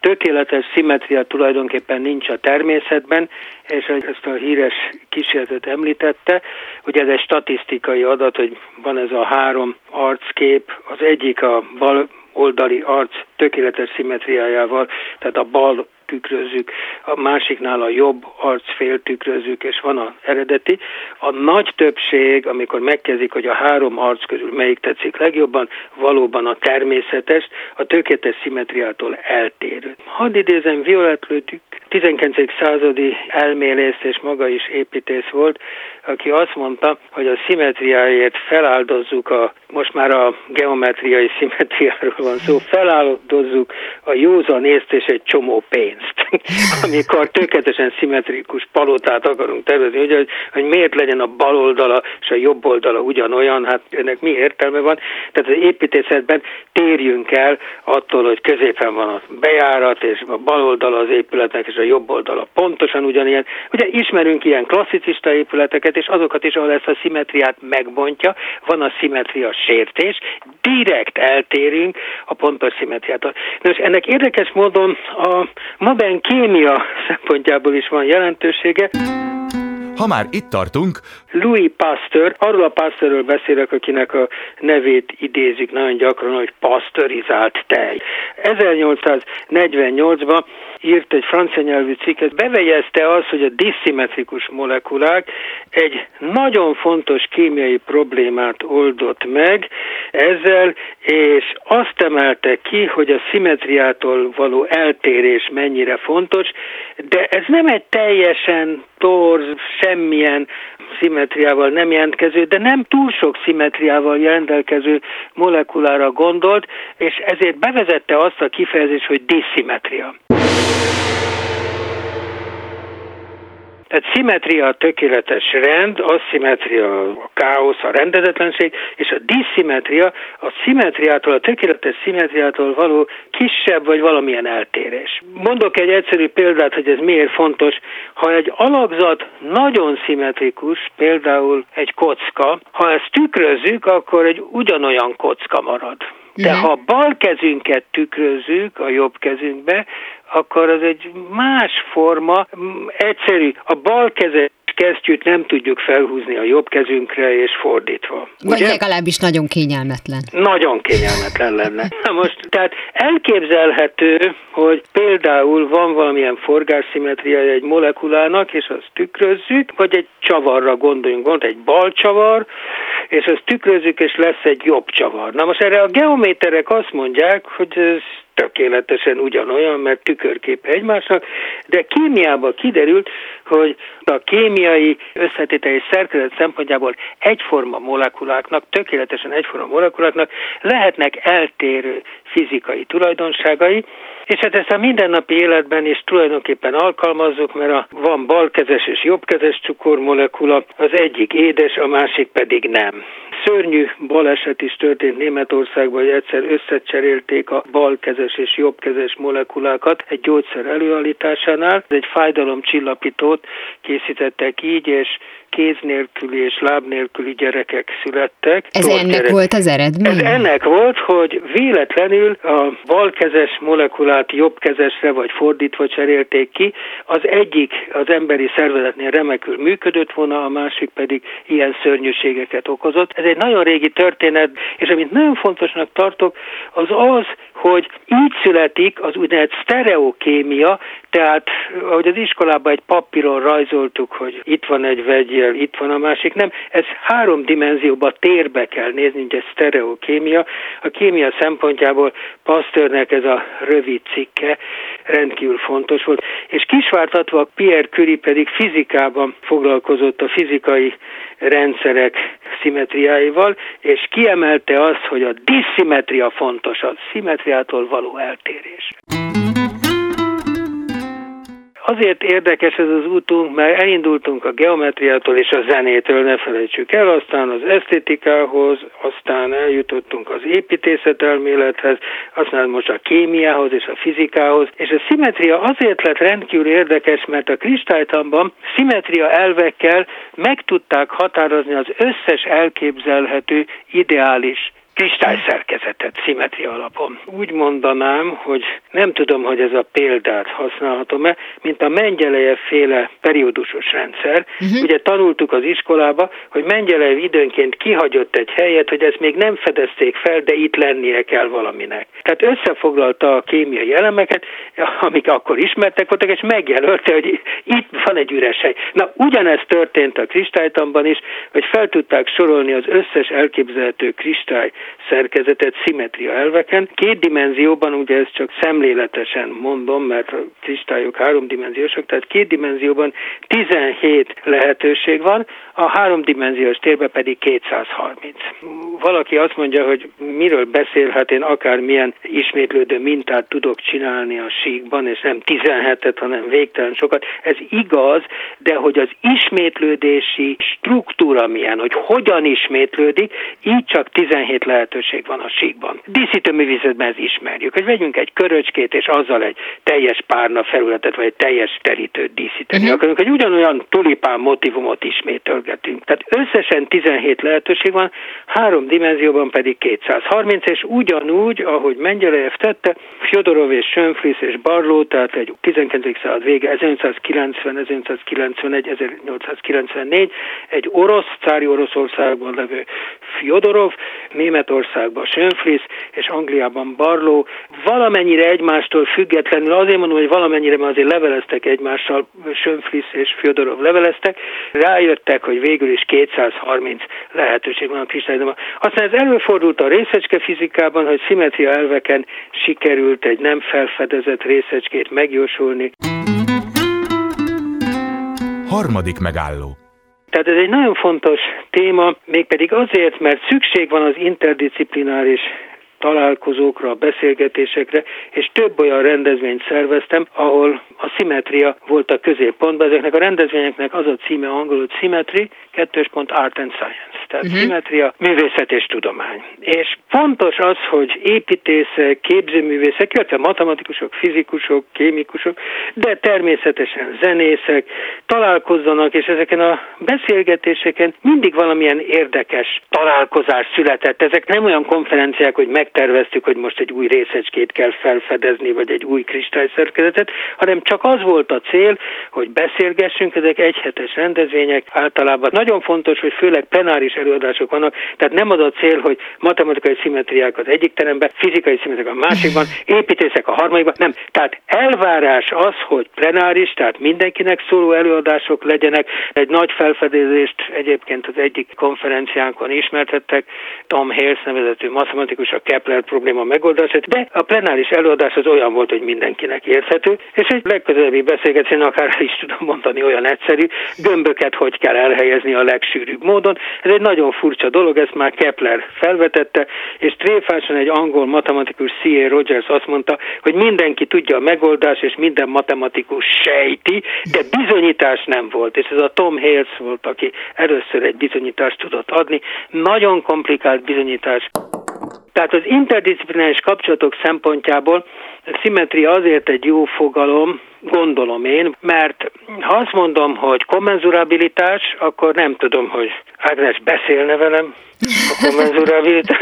tökéletes szimmetria tulajdonképpen nincs a természetben, és ezt a híres kísérletet említette, hogy ez egy statisztikai adat, hogy van ez a 3 arckép, az egyik a bal oldali arc tökéletes szimmetriájával, tehát a bal tükrözzük, a másiknál a jobb arcfél tükrözzük, és van az eredeti. A nagy többség, amikor megkezdik, hogy a 3 arc közül melyik tetszik legjobban, valóban a természetes, a tökéletes szimmetriától eltérő. Hadd idézem Viollet-le-Duc, 19. századi elmélész és maga is építész volt, aki azt mondta, hogy a szimmetriáért feláldozzuk most már a geometriai szimmetriáról van szó, feláldozzuk a józan észt és egy csomó pénzt. Amikor tökéletesen szimmetrikus palotát akarunk tervezni, ugye, hogy miért legyen a bal oldala és a jobb oldala ugyanolyan, hát ennek mi értelme van? Tehát az építészetben térjünk el attól, hogy középen van a bejárat, és a bal oldala az épületnek, és a jobb oldala pontosan ugyanilyen. Ugye ismerünk ilyen klasszicista épületeket, és azokat is, ahol ezt a szimmetriát megbontja, van a szimmetria sértés, direkt eltérünk a pontos szimmetriától. Nos, ennek érdekes módon a modern kémia szempontjából is van jelentősége. Ha már itt tartunk... Louis Pasteur, arról a Pasteurről beszélek, akinek a nevét idézik nagyon gyakran, hogy pasteurizált tej. 1848-ban írt egy francia nyelvű cikket, bevegyezte azt, hogy a diszimmetrikus molekulák egy nagyon fontos kémiai problémát oldott meg ezzel, és azt emelte ki, hogy a szimmetriától való eltérés mennyire fontos, de ez nem egy teljesen torz, semmilyen szimmetriával nem jelentkező, de nem túl sok szimmetriával rendelkező molekulára gondolt, és ezért bevezette azt a kifejezést, hogy diszimmetria. Tehát szimmetria a tökéletes rend, aszimmetria a káosz, a rendezetlenség, és a diszimmetria a szimmetriától, a tökéletes szimmetriától való kisebb vagy valamilyen eltérés. Mondok egy egyszerű példát, hogy ez miért fontos. Ha egy alakzat nagyon szimmetrikus, például egy kocka, ha ezt tükrözzük, akkor egy ugyanolyan kocka marad. De ha bal kezünket tükrözzük a jobb kezünkbe, akkor az egy más forma, egyszerű. A bal kezes kesztyűt nem tudjuk felhúzni a jobb kezünkre, és fordítva. Vagy legalábbis nagyon kényelmetlen. Nagyon kényelmetlen lenne. Na most, tehát elképzelhető, hogy például van valamilyen forgásszimmetriája egy molekulának, és azt tükrözzük, vagy egy csavarra gondoljunk, egy bal csavar, és azt tükrözzük, és lesz egy jobb csavar. Na most erre a geométerek azt mondják, hogy ez tökéletesen ugyanolyan, mert tükörképe egymásnak, de kémiában kiderült, hogy a kémiai összetétel és szerkezet szempontjából egyforma molekuláknak, tökéletesen egyforma molekuláknak lehetnek eltérő fizikai tulajdonságai, és hát ezt a mindennapi életben is tulajdonképpen alkalmazzuk, mert van balkezes és jobbkezes cukormolekula, az egyik édes, a másik pedig nem. Szörnyű baleset is történt Németországban, hogy egyszer összecserélték a balkezes és jobbkezes molekulákat egy gyógyszer előállításánál. Egy fájdalomcsillapítót készítettek így, és kéz nélküli és láb nélküli gyerekek születtek. Ez ennek volt az eredmény? Ez ennek volt, hogy véletlenül a balkezes molekulát jobbkezesre vagy fordítva cserélték ki. Az egyik az emberi szervezetnél remekül működött volna, a másik pedig ilyen szörnyűségeket okozott. Ez egy nagyon régi történet, és amit nagyon fontosnak tartok, az az, hogy így születik az úgynevezett sztereokémia, tehát ahogy az iskolában egy papíron rajzoltuk, hogy itt van egy vegyél, itt van a másik, nem, ez három dimenzióba, térbe kell nézni, ugye sztereokémia. A kémia szempontjából Pasteurnek ez a rövid cikke rendkívül fontos volt, és kisvártatva Pierre Curie pedig fizikában foglalkozott a fizikai rendszerek szimmetriáival, és kiemelte azt, hogy a diszimmetria fontos, a szimmetriától való eltérés. Azért érdekes ez az útunk, mert elindultunk a geometriától és a zenétől, ne felejtsük el, aztán az esztétikához, aztán eljutottunk az építészetelmélethez, aztán most a kémiához és a fizikához. És a szimmetria azért lett rendkívül érdekes, mert a kristálytanban szimmetria elvekkel meg tudták határozni az összes elképzelhető ideális kristályszerkezetet szimmetria alapon. Úgy mondanám, hogy nem tudom, hogy ez a példát használhatom-e, mint a Mengyelejev féle periódusos rendszer. Ugye tanultuk az iskolába, hogy Mengyelejev időnként kihagyott egy helyet, hogy ezt még nem fedezték fel, de itt lennie kell valaminek. Tehát összefoglalta a kémiai elemeket, amik akkor ismertek voltak, és megjelölte, hogy itt van egy üres hely. Na, ugyanez történt a kristálytanban is, hogy fel tudták sorolni az összes elképzelhető kristály szerkezetet szimmetria elveken. Két dimenzióban, ugye ezt csak szemléletesen mondom, mert a kristályok háromdimenziósak, tehát két dimenzióban 17 lehetőség van, a háromdimenziós térben pedig 230. Valaki azt mondja, hogy miről beszél, hát én akármilyen ismétlődő mintát tudok csinálni a síkban, és nem 17-et, hanem végtelen sokat. Ez igaz, de hogy az ismétlődési struktúra milyen, hogy hogyan ismétlődik, így csak 17 lehetőség van a síkban. Díszítőművészetben ezt ismerjük, hogy vegyünk egy köröcskét, és azzal egy teljes párna felületet, vagy egy teljes terítőt díszíteni. Akarunk, hogy ugyanolyan tulipán motivumot ismételgetünk. Tehát összesen 17 lehetőség van, három dimenzióban pedig 230, és ugyanúgy, ahogy Mengyelejev tette, Fyodorov és Schönflies és Barlow, tehát egy 19. század vége, 1590, 1591, 1894, egy orosz, cári Oroszországban levő Fyodorov, Németországban Schönflies és Angliában Barlow, valamennyire egymástól függetlenül, azért mondom, hogy valamennyire, mert azért leveleztek egymással, Schönflies és Fyodorov leveleztek, rájöttek, hogy végül is 230 lehetőség van a kristályban. Aztán ez előfordult a részecskefizikában, hogy szimmetria elveken sikerült egy nem felfedezett részecskét megjósolni. Harmadik megálló. Tehát ez egy nagyon fontos téma, mégpedig azért, mert szükség van az interdisziplináris találkozókra, beszélgetésekre, és több olyan rendezvényt szerveztem, ahol a szimmetria volt a középpontban. Ezeknek a rendezvényeknek az a címe angolul Symmetry, Art and Science. Tehát szimmetria, művészet és tudomány. És fontos az, hogy építészek, képzőművészek, illetve matematikusok, fizikusok, kémikusok, de természetesen zenészek találkozzanak, és ezeken a beszélgetéseken mindig valamilyen érdekes találkozás született. Ezek nem olyan konferenciák, hogy megterveztük, hogy most egy új részecskét kell felfedezni, vagy egy új kristályszerkezetet, hanem csak az volt a cél, hogy beszélgessünk. Ezek egyhetes rendezvények általában. Nagyon fontos, hogy főleg plenáris előadások vannak, tehát nem az a cél, hogy matematikai szimmetriák az egyik teremben, fizikai szimmetriák a másikban, építészek a harmadikban, nem. Tehát elvárás az, hogy plenáris, tehát mindenkinek szóló előadások legyenek. Egy nagy felfedezést egyébként az egyik konferenciánkon ismertettek, Tom Hales nevezetű matematikus, a Kepler probléma megoldását, de a plenáris előadás az olyan volt, hogy mindenkinek érthető, és egy legközelebbi beszélgetésén akár is tudom mondani, olyan egyszerű, gömböket hogy kell elhelyezni a legsűrűbb módon. Ez egy nagyon furcsa dolog, ezt már Kepler felvetette, és tréfásan egy angol matematikus, C.A. Rogers azt mondta, hogy mindenki tudja a megoldást, és minden matematikus sejti, de bizonyítás nem volt. És ez a Tom Hales volt, aki először egy bizonyítást tudott adni. Nagyon komplikált bizonyítás. Tehát az interdisziplináris kapcsolatok szempontjából a szimmetria azért egy jó fogalom, gondolom én, mert ha azt mondom, hogy kommenzurabilitás, akkor nem tudom, hogy Ágnes beszélne velem a kommenzurabilitás.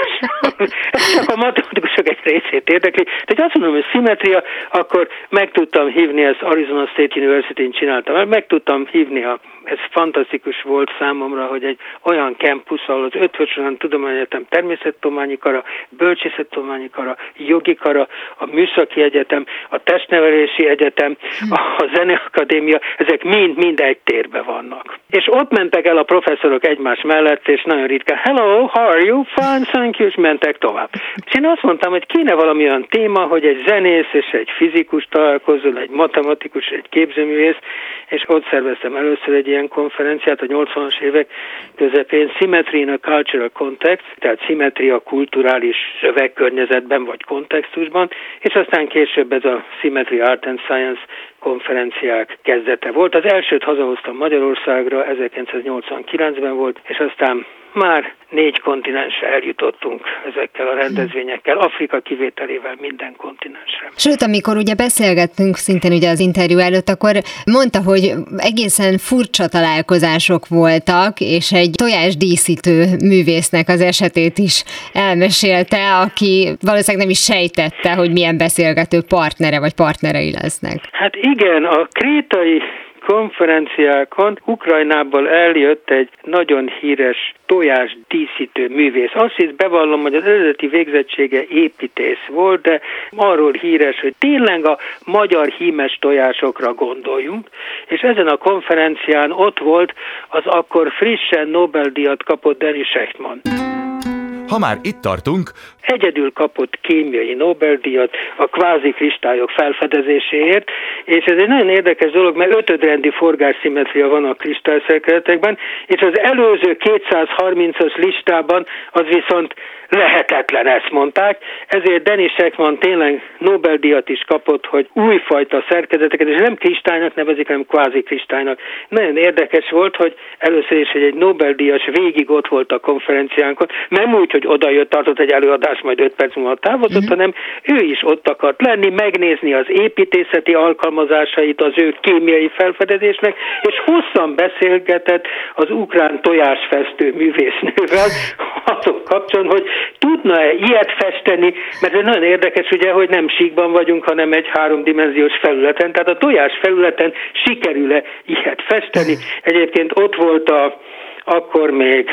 Ez csak a matematikusok egy részét érdekli. Tehát azt mondom, hogy szimmetria, akkor meg tudtam hívni, ezt Arizona State University-n csináltam, meg tudtam hívni, ez fantasztikus volt számomra, hogy egy olyan campus, ahol az Eötvös Loránd Tudomány Egyetem természettudományi kara, bölcsészettudományi kara, jogi kara, a műszaki egyetem, a testnevelési egyetem, a zeneakadémia, ezek mind egy térbe vannak. És ott mentek el a professzorok egymás mellett, és nagyon ritkán, hello, how are you, fine, thank you, és mentek tovább. És én azt mondtam, hogy kéne valami olyan téma, hogy egy zenész és egy fizikus találkozol, egy matematikus, egy képzőművész, és ott szerveztem először egy ilyen konferenciát a 80-as évek közepén, Symmetry in a Cultural Context, tehát szimmetria kulturális szövegkörnyezetben vagy kontextusban, és aztán később ez a Symmetry Art and Science konferenciák kezdete volt. Az elsőt hazahoztam Magyarországra, 1989-ben volt, és aztán már 4 kontinensre eljutottunk ezekkel a rendezvényekkel, Afrika kivételével minden kontinensre. Sőt, amikor ugye beszélgettünk szintén ugye az interjú előtt, akkor mondta, hogy egészen furcsa találkozások voltak, és egy tojásdíszítő művésznek az esetét is elmesélte, aki valószínűleg nem is sejtette, hogy milyen beszélgető partnere vagy partnerei lesznek. Hát igen, a krétai konferenciákon Ukrajnából eljött egy nagyon híres tojásdíszítő művész. Azt hisz, bevallom, hogy az eredeti végzettsége építész volt, de arról híres, hogy tényleg a magyar hímes tojásokra gondoljunk, és ezen a konferencián ott volt az akkor frissen Nobel-díjat kapott Denis Shechtman. Ha már itt tartunk, egyedül kapott kémiai Nobel-díjat a kvázikristályok felfedezéséért, és ez egy nagyon érdekes dolog, mert 5. rendi forgásszimetria van a kristályszerkezetekben, és az előző 230-as listában az viszont lehetetlen, ezt mondták, ezért Denis Shechtman tényleg Nobel-díjat is kapott, hogy újfajta szerkezeteket, és nem kristálynak nevezik, hanem kvázikristálynak. Nagyon érdekes volt, hogy először is, hogy egy Nobel-díjas végig ott volt a konferenciánkon, nem úgy, hogy odajött, tartott egy előadást, majd 5 perc múlva távozott, hanem ő is ott akart lenni, megnézni az építészeti alkalmazásait az ő kémiai felfedezésnek, és hosszan beszélgetett az ukrán tojásfestő művésznővel azon kapcsán, hogy tudna-e ilyet festeni, mert ez nagyon érdekes, ugye, hogy nem síkban vagyunk, hanem egy 3D felületen, tehát a tojás felületen sikerül-e ilyet festeni. Egyébként ott volt akkor még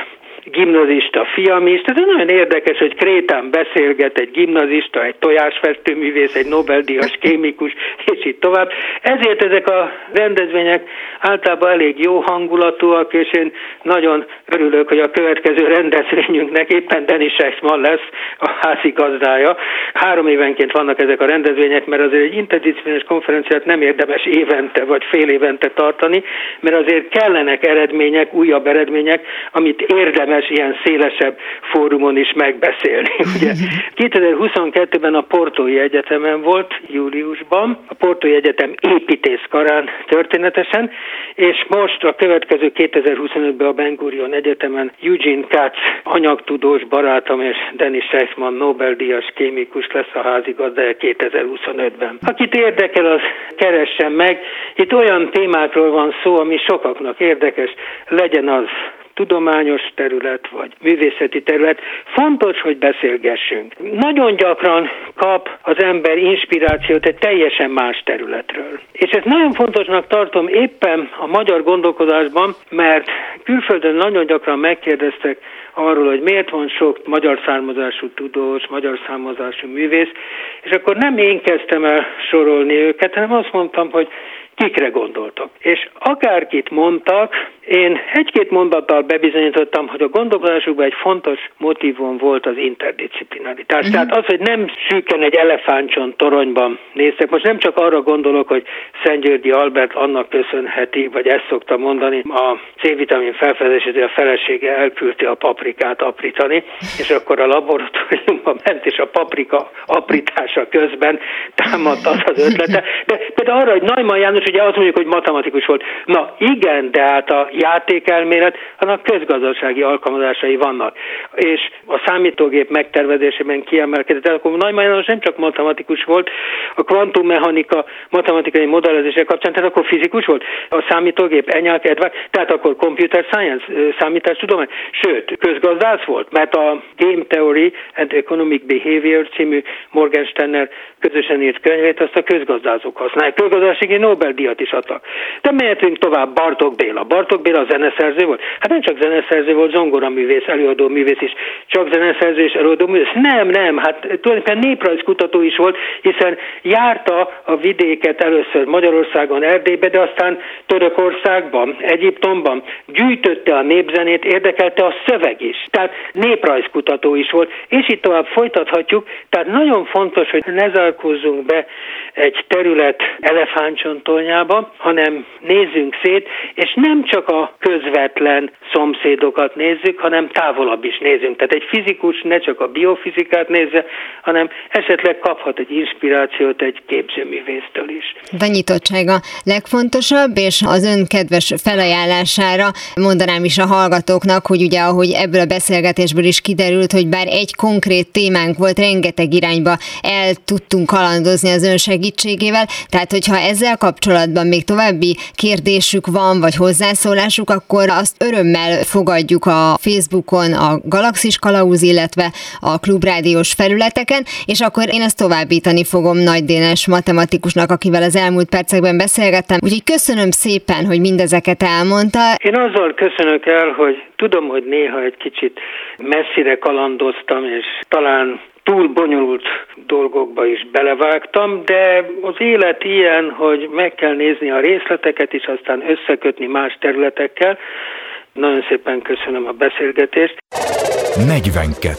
gimnazista fiam is. Tehát nagyon érdekes, hogy Krétán beszélget egy gimnazista, egy tojásfestőművész, egy Nobel-díjas kémikus, és így tovább. Ezért ezek a rendezvények általában elég jó hangulatúak, és én nagyon örülök, hogy a következő rendezvényünknek éppen Denis Shechtman lesz a házigazdája. 3 évenként vannak ezek a rendezvények, mert azért egy interdisziplináris konferenciát nem érdemes évente vagy fél évente tartani, mert azért kellenek eredmények, újabb eredmények, amit érdemes érdemes ilyen szélesebb fórumon is megbeszélni. Ugye? 2022-ben a Portói Egyetemen volt, júliusban, a Portói Egyetem építészkarán történetesen, és most a következő 2025-ben a Ben Gurion Egyetemen Eugene Katz anyagtudós barátom és Denis Shechtman Nobel-díjas kémikus lesz a házigazdája 2025-ben. Akit érdekel, az keressen meg. Itt olyan témákról van szó, ami sokaknak érdekes, legyen az tudományos terület, vagy művészeti terület. Fontos, hogy beszélgessünk. Nagyon gyakran kap az ember inspirációt egy teljesen más területről. És ezt nagyon fontosnak tartom éppen a magyar gondolkodásban, mert külföldön nagyon gyakran megkérdeztek arról, hogy miért van sok magyar származású tudós, magyar származású művész, és akkor nem én kezdtem el sorolni őket, hanem azt mondtam, hogy kikre gondoltok. És akárkit mondtak, én egy-két mondattal bebizonyítottam, hogy a gondolkodásukban egy fontos motívum volt az interdisciplinaritás. Uh-huh. Tehát az, hogy nem szűken egy elefántcsont toronyban néztek. Most nem csak arra gondolok, hogy Szentgyörgyi Albert annak köszönheti, vagy ezt szokta mondani, a C-vitamin felfedezését, a felesége elküldte a paprikát aprítani, és akkor a laboratóriumban ment, és a paprika aprítása közben támadt az az ötlete. De például arra, hogy Neumann János, ugye azt mondjuk, hogy matematikus volt. Na igen, de hát a játékelmélet, annak közgazdasági alkalmazásai vannak. És a számítógép megtervezésében kiemelkedett, akkor Neumann János nem csak matematikus volt, a kvantummechanika matematikai modellezése kapcsán, tehát akkor fizikus volt, a számítógép Enyák Edvard, tehát akkor computer science, számítástudomány, sőt, közgazdász volt, mert a Game Theory and Economic Behavior című Morgan Stenner közösen írt könyvét, azt a közgazdászok használják. Közgazdasági Nobel-díjat is adtak. De mehetünk tovább, Bartók Béla. Bartók Béla zeneszerző volt? Hát nem csak zeneszerző volt, zongoraművész, előadó művész is. Csak zeneszerző és előadó művész? Nem, hát tulajdonképpen néprajzkutató is volt, hiszen járta a vidéket először Magyarországon, Erdélybe, de aztán Törökországban, Egyiptomban. Gyűjtötte a népzenét, érdekelte a szöveg is. Tehát néprajzkutató is volt, és itt tovább folytathatjuk. Tehát nagyon fontos, hogy ne zárkózzunk be egy terület elefántcsonttornyába, hanem nézzünk szét, és nem csak a közvetlen szomszédokat nézzük, hanem távolabb is nézzünk. Tehát egy fizikus ne csak a biofizikát nézze, hanem esetleg kaphat egy inspirációt egy képzőművésztől is. A nyitottsága legfontosabb, és az ön kedves felajánlására mondanám is a hallgatóknak, hogy ugye ahogy ebből a beszélgetésből is kiderült, hogy bár egy konkrét témánk volt, rengeteg irányba el tudtunk kalandozni az ön segítségével, tehát hogyha ezzel kapcsolatban még további kérdésük van, vagy hozzászólásuk, akkor azt örömmel fogadjuk a Facebookon, a Galaxis Kalauz, illetve a klubrádiós felületeken, és akkor én ezt továbbítani fogom Nagy Dénes matematikusnak, akivel az elmúlt percekben beszélgettem. Úgyhogy köszönöm szépen, hogy mindezeket elmondta. Én azzal köszönök el, hogy tudom, hogy néha egy kicsit messzire kalandoztam, és talán túl bonyolult dolgokba is belevágtam, de az élet ilyen, hogy meg kell nézni a részleteket, és aztán összekötni más területekkel. Nagyon szépen köszönöm a beszélgetést. 42.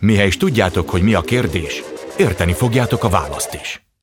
Mihelyis tudjátok, hogy mi a kérdés, érteni fogjátok a választ is.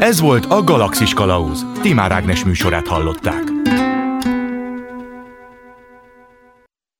Ez volt a Galaxis Kalauz. Tímár Ágnes műsorát hallották.